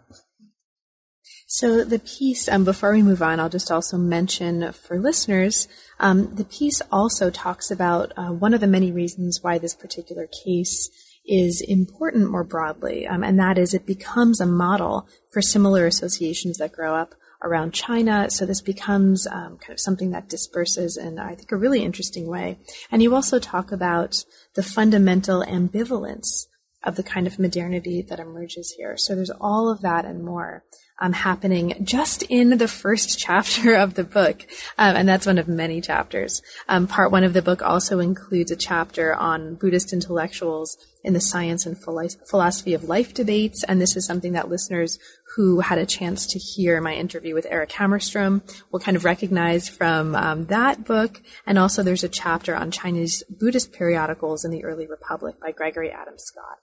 So the piece, before we move on, I'll just also mention for listeners, the piece also talks about one of the many reasons why this particular case is important more broadly, and that is it becomes a model for similar associations that grow up around China. So this becomes kind of something that disperses in, I think, a really interesting way. And you also talk about the fundamental ambivalence of the kind of modernity that emerges here. So there's all of that and more happening just in the first chapter of the book. And that's one of many chapters. Part one of the book also includes a chapter on Buddhist intellectuals in the science and philosophy of life debates. And this is something that listeners who had a chance to hear my interview with Eric Hammerstrom will kind of recognize from that book. And also there's a chapter on Chinese Buddhist periodicals in the early republic by Gregory Adam Scott.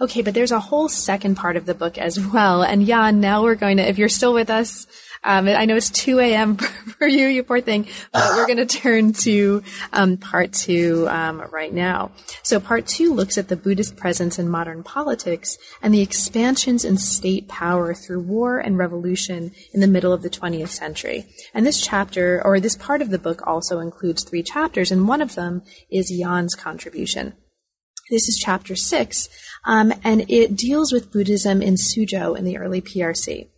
Okay, but there's a whole second part of the book as well. And Jan, now we're going to, if you're still with us, I know it's 2 a.m. for you, you poor thing, but we're going to turn to part two right now. So part two looks at the Buddhist presence in modern politics and the expansions in state power through war and revolution in the middle of the 20th century. And this chapter, or this part of the book, also includes 3 chapters, and one of them is Jan's contribution. This is chapter 6, and it deals with Buddhism in Suzhou in the early PRC.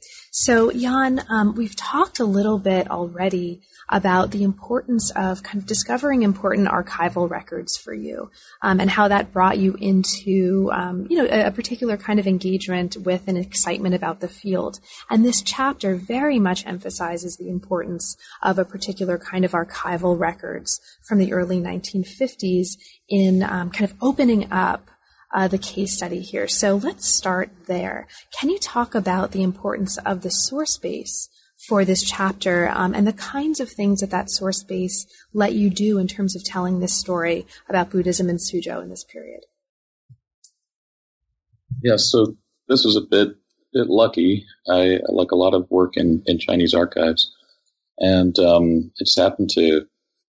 So, Jan, we've talked a little bit already about the importance of kind of discovering important archival records for you, and how that brought you into, a particular kind of engagement with and excitement about the field. And this chapter very much emphasizes the importance of a particular kind of archival records from the early 1950s in kind of opening up the case study here. So let's start there. Can you talk about the importance of the source base for this chapter, and the kinds of things that that source base let you do in terms of telling this story about Buddhism in Suzhou in this period? Yeah, so this was a bit lucky. I like a lot of work in Chinese archives, and it just happened to.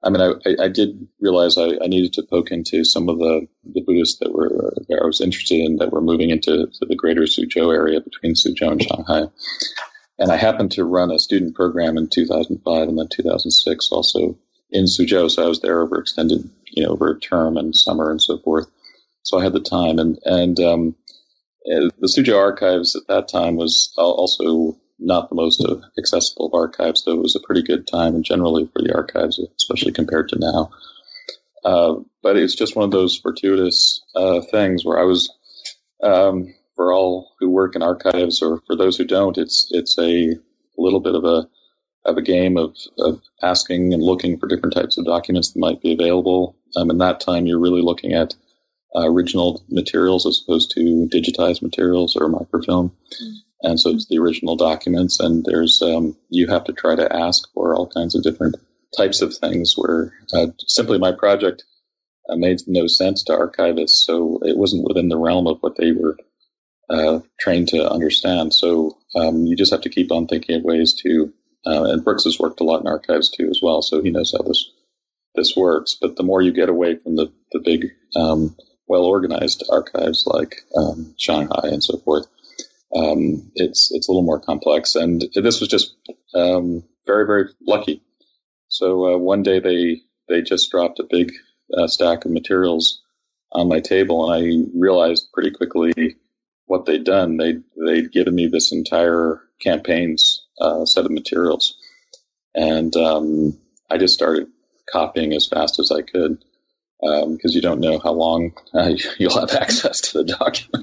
I mean, I did realize I needed to poke into some of the Buddhists that I was interested in that were moving into the greater Suzhou area between Suzhou and Shanghai. And I happened to run a student program in 2005 and then 2006 also in Suzhou. So I was there over extended, over a term and summer and so forth. So I had the time. And the Suzhou archives at that time was also not the most accessible of archives, though it was a pretty good time and generally for the archives, especially compared to now. But it's just one of those fortuitous things where I was, for all who work in archives or for those who don't, it's a little bit of a game of asking and looking for different types of documents that might be available. In that time, you're really looking at original materials as opposed to digitized materials or microfilm. Mm-hmm. And so it's the original documents, and there's you have to try to ask for all kinds of different types of things where simply my project made no sense to archivists, so it wasn't within the realm of what they were trained to understand. So you just have to keep on thinking of ways to, and Brooks has worked a lot in archives too as well, so he knows how this works. But the more you get away from the big, well-organized archives like Shanghai and so forth, it's a little more complex, and this was just very, very lucky. So one day they just dropped a big stack of materials on my table, and I realized pretty quickly what they'd done. They'd given me this entire campaign's set of materials, and I just started copying as fast as I could, because you don't know how long you'll have access to the documents.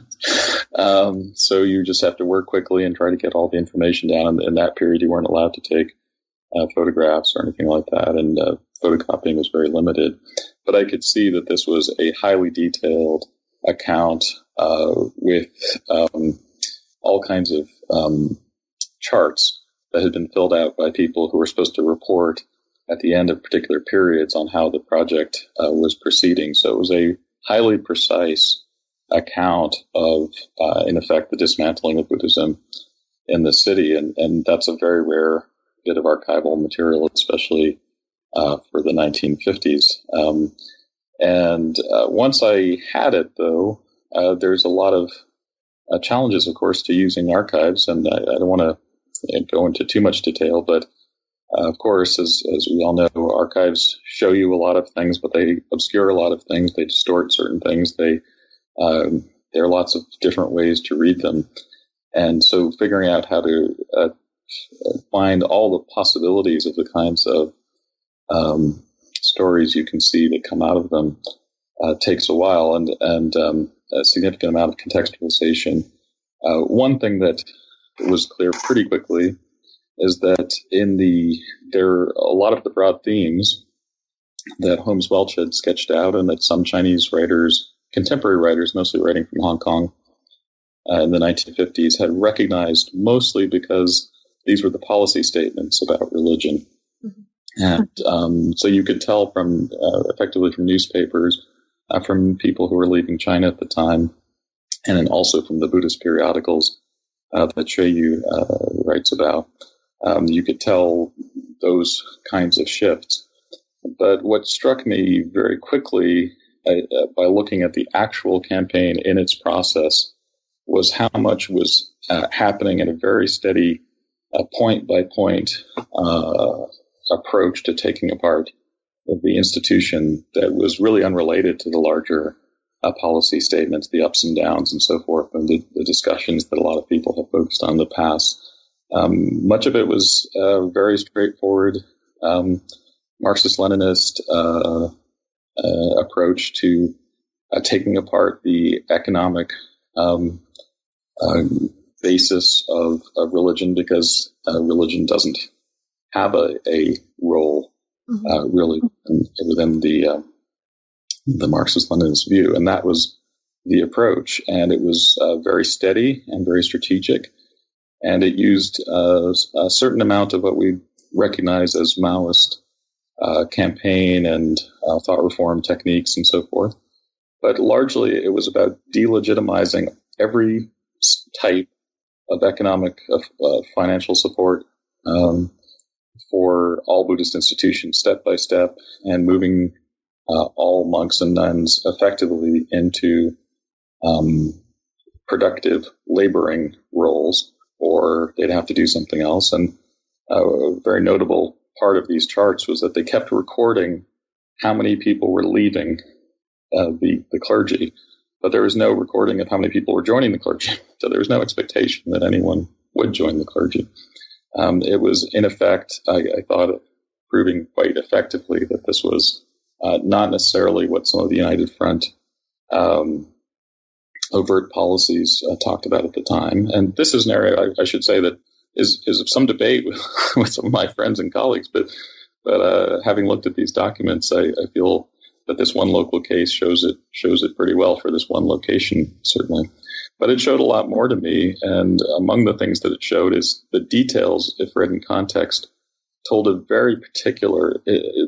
So you just have to work quickly and try to get all the information down. And in that period, you weren't allowed to take photographs or anything like that, and photocopying was very limited. But I could see that this was a highly detailed account with all kinds of charts that had been filled out by people who were supposed to report at the end of particular periods on how the project was proceeding. So it was a highly precise account of, in effect, the dismantling of Buddhism in the city. And that's a very rare bit of archival material, especially for the 1950s. And once I had it, though, there's a lot of challenges, of course, to using archives. And I don't want to go into too much detail, but of course, as we all know, archives show you a lot of things, but they obscure a lot of things. They distort certain things. There are lots of different ways to read them. And so figuring out how to find all the possibilities of the kinds of stories you can see that come out of them takes a while and a significant amount of contextualization. One thing that was clear pretty quickly is that there are a lot of the broad themes that Holmes Welch had sketched out, and that some Chinese writers, contemporary writers, mostly writing from Hong Kong in the 1950s, had recognized mostly because these were the policy statements about religion. Mm-hmm. And so you could tell from, effectively from newspapers, from people who were leaving China at the time, and then also from the Buddhist periodicals that Xue Yu writes about. You could tell those kinds of shifts. But what struck me very quickly by looking at the actual campaign in its process was how much was happening at a very steady point-by-point approach to taking apart the institution that was really unrelated to the larger policy statements, the ups and downs and so forth, and the discussions that a lot of people have focused on in the past. Much of it was very straightforward Marxist-Leninist approach to taking apart the economic basis of religion, because religion doesn't have a role really within the Marxist-Leninist view. And that was the approach. And it was very steady and very strategic. And it used a certain amount of what we recognize as Maoist campaign and thought reform techniques and so forth. But largely it was about delegitimizing every type of economic, financial support for all Buddhist institutions, step by step, and moving all monks and nuns effectively into productive laboring roles, or they'd have to do something else. And a very notable part of these charts was that they kept recording how many people were leaving the clergy, but there was no recording of how many people were joining the clergy. So there was no expectation that anyone would join the clergy. It was, in effect, I thought, proving quite effectively that this was not necessarily what some of the United Front overt policies talked about at the time. And this is an area I should say that is of some debate with some of my friends and colleagues, but having looked at these documents, I feel that this one local case shows it pretty well for this one location, certainly. But it showed a lot more to me, and among the things that it showed is the details, if read in context, told a very particular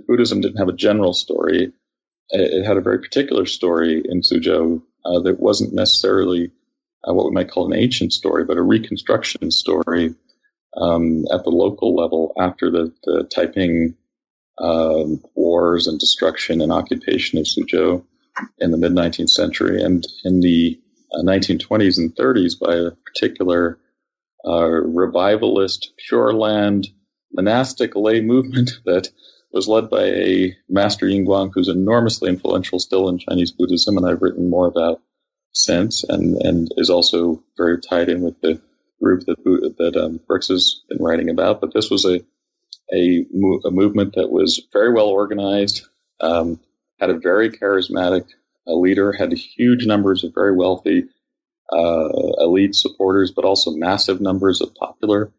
Buddhism didn't have a general story. It had a very particular story in Suzhou that wasn't necessarily what we might call an ancient story, but a reconstruction story at the local level after the Taiping wars and destruction and occupation of Suzhou in the mid-19th century. And in the 1920s and 30s, by a particular revivalist, Pure Land, monastic lay movement that was led by a Master Yin Guang, who's enormously influential still in Chinese Buddhism, and I've written more about since, and is also very tied in with the group that Brooks has been writing about. But this was a movement that was very well organized, had a very charismatic leader, had huge numbers of very wealthy elite supporters, but also massive numbers of popular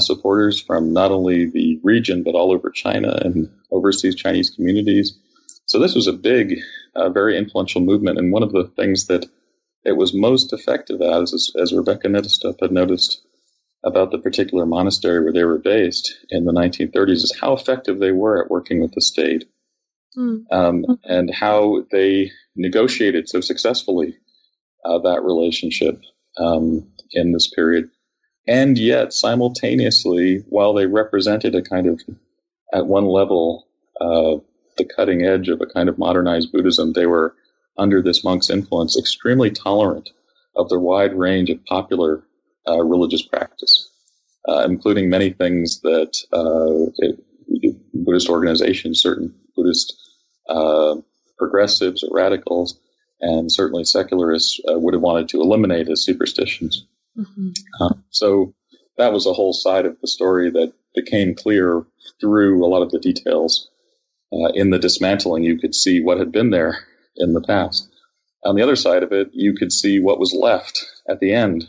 supporters from not only the region, but all over China and overseas Chinese communities. So this was a big, very influential movement. And one of the things that it was most effective at, as Rebecca Nedostup had noticed about the particular monastery where they were based in the 1930s, is how effective they were at working with the state and how they negotiated so successfully that relationship in this period. And yet, simultaneously, while they represented a kind of, at one level, the cutting edge of a kind of modernized Buddhism, they were, under this monk's influence, extremely tolerant of the wide range of popular religious practice, including many things that Buddhist organizations, certain Buddhist progressives or radicals, and certainly secularists would have wanted to eliminate as superstitions. So that was a whole side of the story that became clear through a lot of the details in the dismantling. You could see what had been there in the past. On the other side of it, you could see what was left at the end,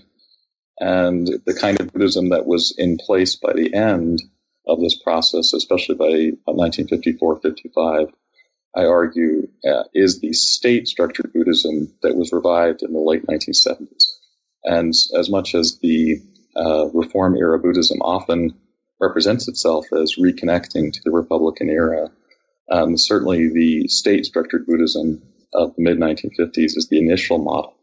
and the kind of Buddhism that was in place by the end of this process, especially by 1954-55, I argue, is the state-structured Buddhism that was revived in the late 1970s. And as much as the reform era Buddhism often represents itself as reconnecting to the Republican era, certainly the state-structured Buddhism of the mid-1950s is the initial model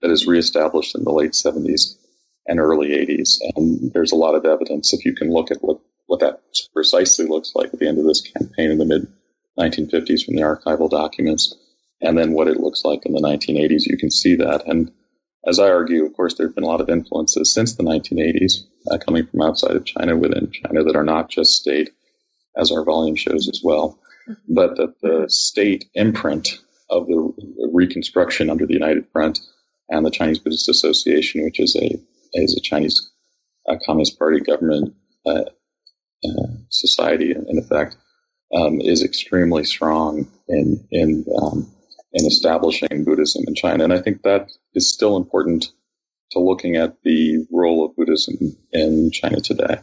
that is reestablished in the late 70s and early 80s. And there's a lot of evidence, if you can look at what that precisely looks like at the end of this campaign in the mid-1950s from the archival documents, and then what it looks like in the 1980s, you can see that. And as I argue, of course, there have been a lot of influences since the 1980s coming from outside of China, within China, that are not just state, as our volume shows as well, but that the state imprint of the reconstruction under the United Front and the Chinese Buddhist Association, which is a Chinese Communist Party government society, in effect, is extremely strong in establishing Buddhism in China. And I think that is still important to looking at the role of Buddhism in China today.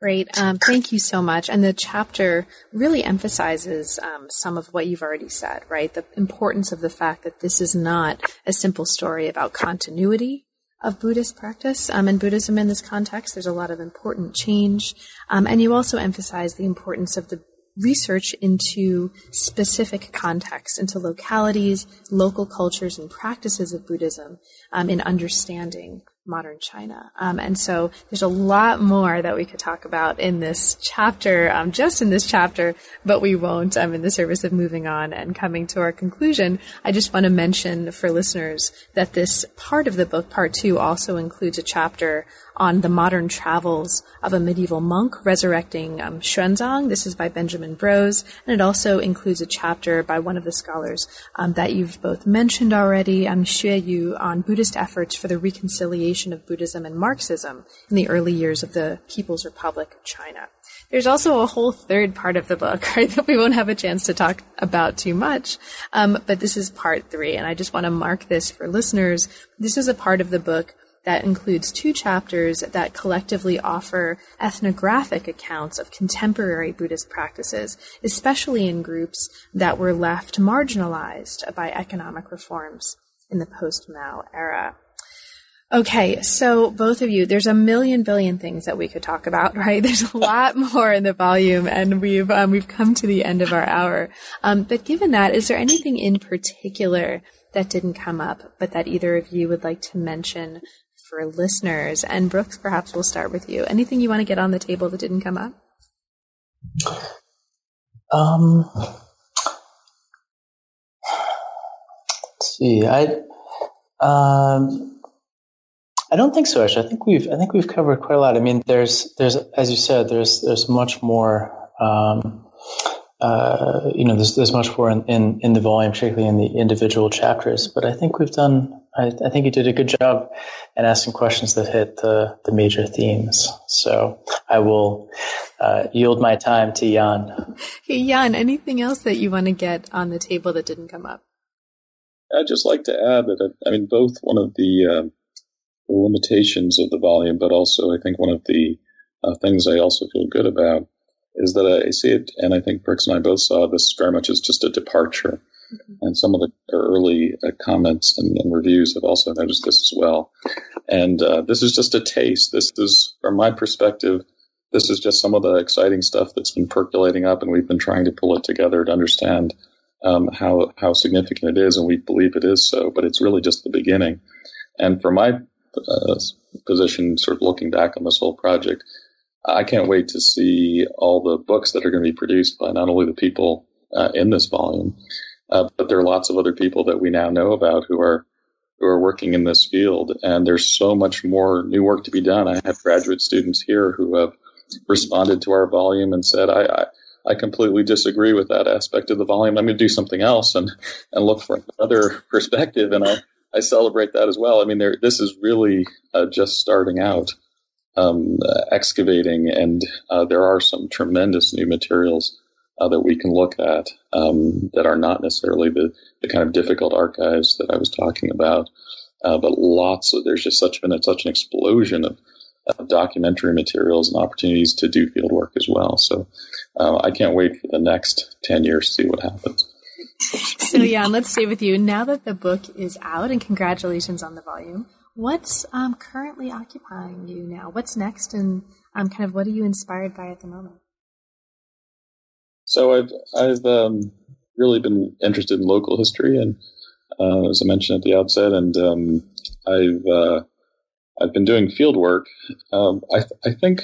Great. Thank you so much. And the chapter really emphasizes some of what you've already said, right? The importance of the fact that this is not a simple story about continuity of Buddhist practice and Buddhism in this context. There's a lot of important change. And you also emphasize the importance of the research into specific contexts, into localities, local cultures, and practices of Buddhism in understanding modern China. And so there's a lot more that we could talk about in this chapter, just in this chapter, but we won't. In the service of moving on and coming to our conclusion, I just want to mention for listeners that this part of the book, part two, also includes a chapter on the modern travels of a medieval monk resurrecting Xuanzang. This is by Benjamin Brose, and it also includes a chapter by one of the scholars that you've both mentioned already, Xue Yu, on Buddhist efforts for the reconciliation of Buddhism and Marxism in the early years of the People's Republic of China. There's also a whole third part of the book, right, that we won't have a chance to talk about too much, but this is part three, and I just want to mark this for listeners. This is a part of the book that includes two chapters that collectively offer ethnographic accounts of contemporary Buddhist practices, especially in groups that were left marginalized by economic reforms in the post-Mao era. Okay, so both of you, there's a million billion things that we could talk about, right? There's a lot more in the volume, and we've come to the end of our hour. But given that, is there anything in particular that didn't come up, but that either of you would like to mention for listeners? And Brooks, perhaps we'll start with you. Anything you want to get on the table that didn't come up? Let's see. I don't think so, actually. I think we've covered quite a lot. I mean, there's as you said, there's much more. There's much more in the volume, particularly in the individual chapters. But I think we've done. I think you did a good job in asking questions that hit the major themes. So I will yield my time to Jan. Hey, Jan, anything else that you want to get on the table that didn't come up? I'd just like to add that both one of the limitations of the volume, but also I think one of the things I also feel good about is that I see it, and I think Brooks and I both saw this very much as just a departure. Mm-hmm. And some of the early comments and reviews have also noticed this as well. And this is just a taste. This is, from my perspective, this is just some of the exciting stuff that's been percolating up, and we've been trying to pull it together to understand how significant it is, and we believe it is so, but it's really just the beginning. And from my position, sort of looking back on this whole project, I can't wait to see all the books that are going to be produced by not only the people in this volume, but there are lots of other people that we now know about who are working in this field. And there's so much more new work to be done. I have graduate students here who have responded to our volume and said, I completely disagree with that aspect of the volume. I'm going to do something else and look for another perspective. And I celebrate that as well. I mean, this is really just starting out. Excavating, and there are some tremendous new materials that we can look at that are not necessarily the kind of difficult archives that I was talking about, but there's just such an explosion of documentary materials and opportunities to do field work as well. So I can't wait for the next 10 years to see what happens. So Jan, let's stay with you. Now that the book is out, and congratulations on the volume, what's currently occupying you now? What's next, and kind of what are you inspired by at the moment? So I've really been interested in local history, and as I mentioned at the outset, and I've been doing field work. I think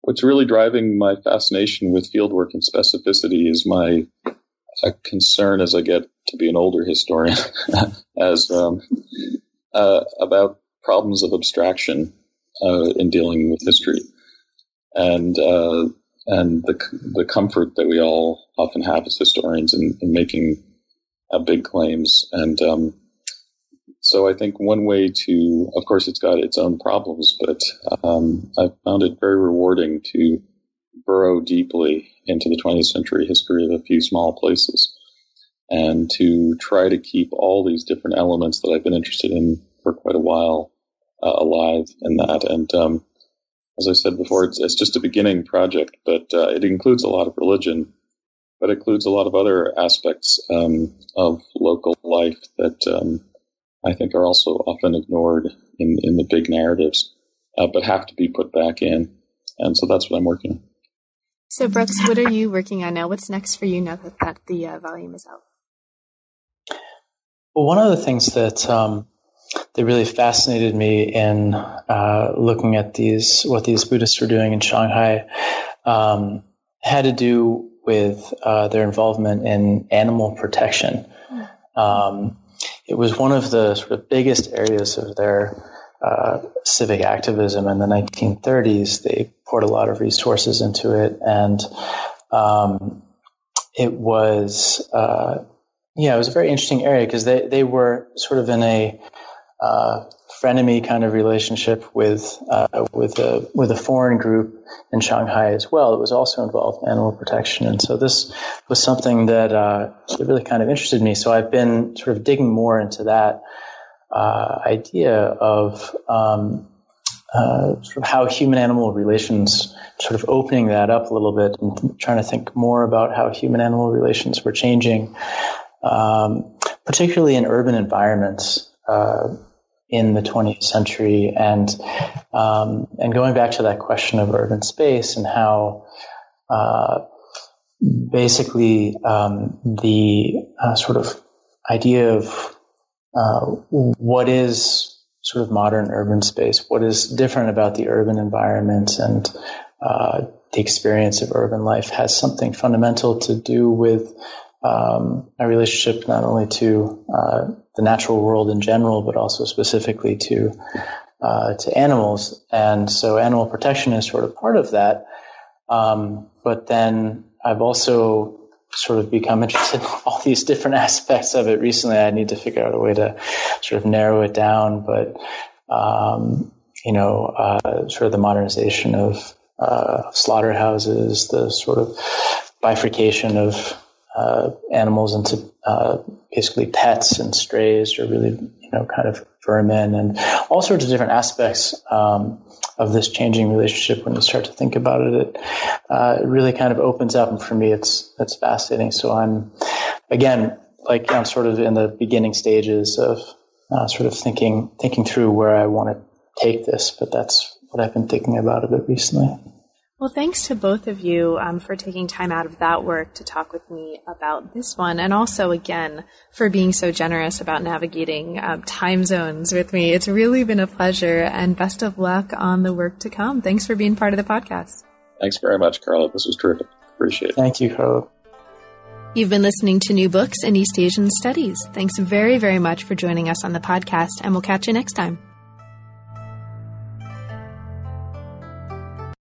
what's really driving my fascination with field work and specificity is my concern as I get to be an older historian, as about problems of abstraction in dealing with history, and the comfort that we all often have as historians in making big claims, and So I think one way to, of course, it's got its own problems, but I found it very rewarding to burrow deeply into the 20th century history of a few small places and to try to keep all these different elements that I've been interested in for quite a while alive in that. And as I said before, it's just a beginning project, but it includes a lot of religion, but it includes a lot of other aspects of local life that I think are also often ignored in the big narratives, but have to be put back in. And so that's what I'm working on. So Brooks, what are you working on now? What's next for you now that the volume is out? Well, one of the things that that really fascinated me in looking at what these Buddhists were doing in Shanghai had to do with their involvement in animal protection. It was one of the sort of biggest areas of their civic activism in the 1930s. They poured a lot of resources into it, and it was it was a very interesting area because they were sort of in a frenemy kind of relationship with a foreign group in Shanghai as well. It was also involved animal protection, and so this was something that really kind of interested me. So I've been sort of digging more into that idea of sort of how human-animal relations, sort of opening that up a little bit and trying to think more about how human-animal relations were changing, particularly in urban environments. In the 20th century, and going back to that question of urban space and how the sort of idea of what is sort of modern urban space, what is different about the urban environment and the experience of urban life has something fundamental to do with a relationship not only to the natural world in general, but also specifically to animals. And so animal protection is sort of part of that. But then I've also sort of become interested in all these different aspects of it recently. I need to figure out a way to sort of narrow it down, but, sort of the modernization of slaughterhouses, the sort of bifurcation of animals into basically pets and strays or really, kind of vermin and all sorts of different aspects of this changing relationship. When you start to think about it, it really kind of opens up. And for me, it's fascinating. So I'm sort of in the beginning stages of sort of thinking through where I want to take this, but that's what I've been thinking about a bit recently. Well, thanks to both of you for taking time out of that work to talk with me about this one, and also, again, for being so generous about navigating time zones with me. It's really been a pleasure, and best of luck on the work to come. Thanks for being part of the podcast. Thanks very much, Carla. This was terrific. Appreciate it. Thank you, Carla. You've been listening to New Books in East Asian Studies. Thanks very, very much for joining us on the podcast, and we'll catch you next time.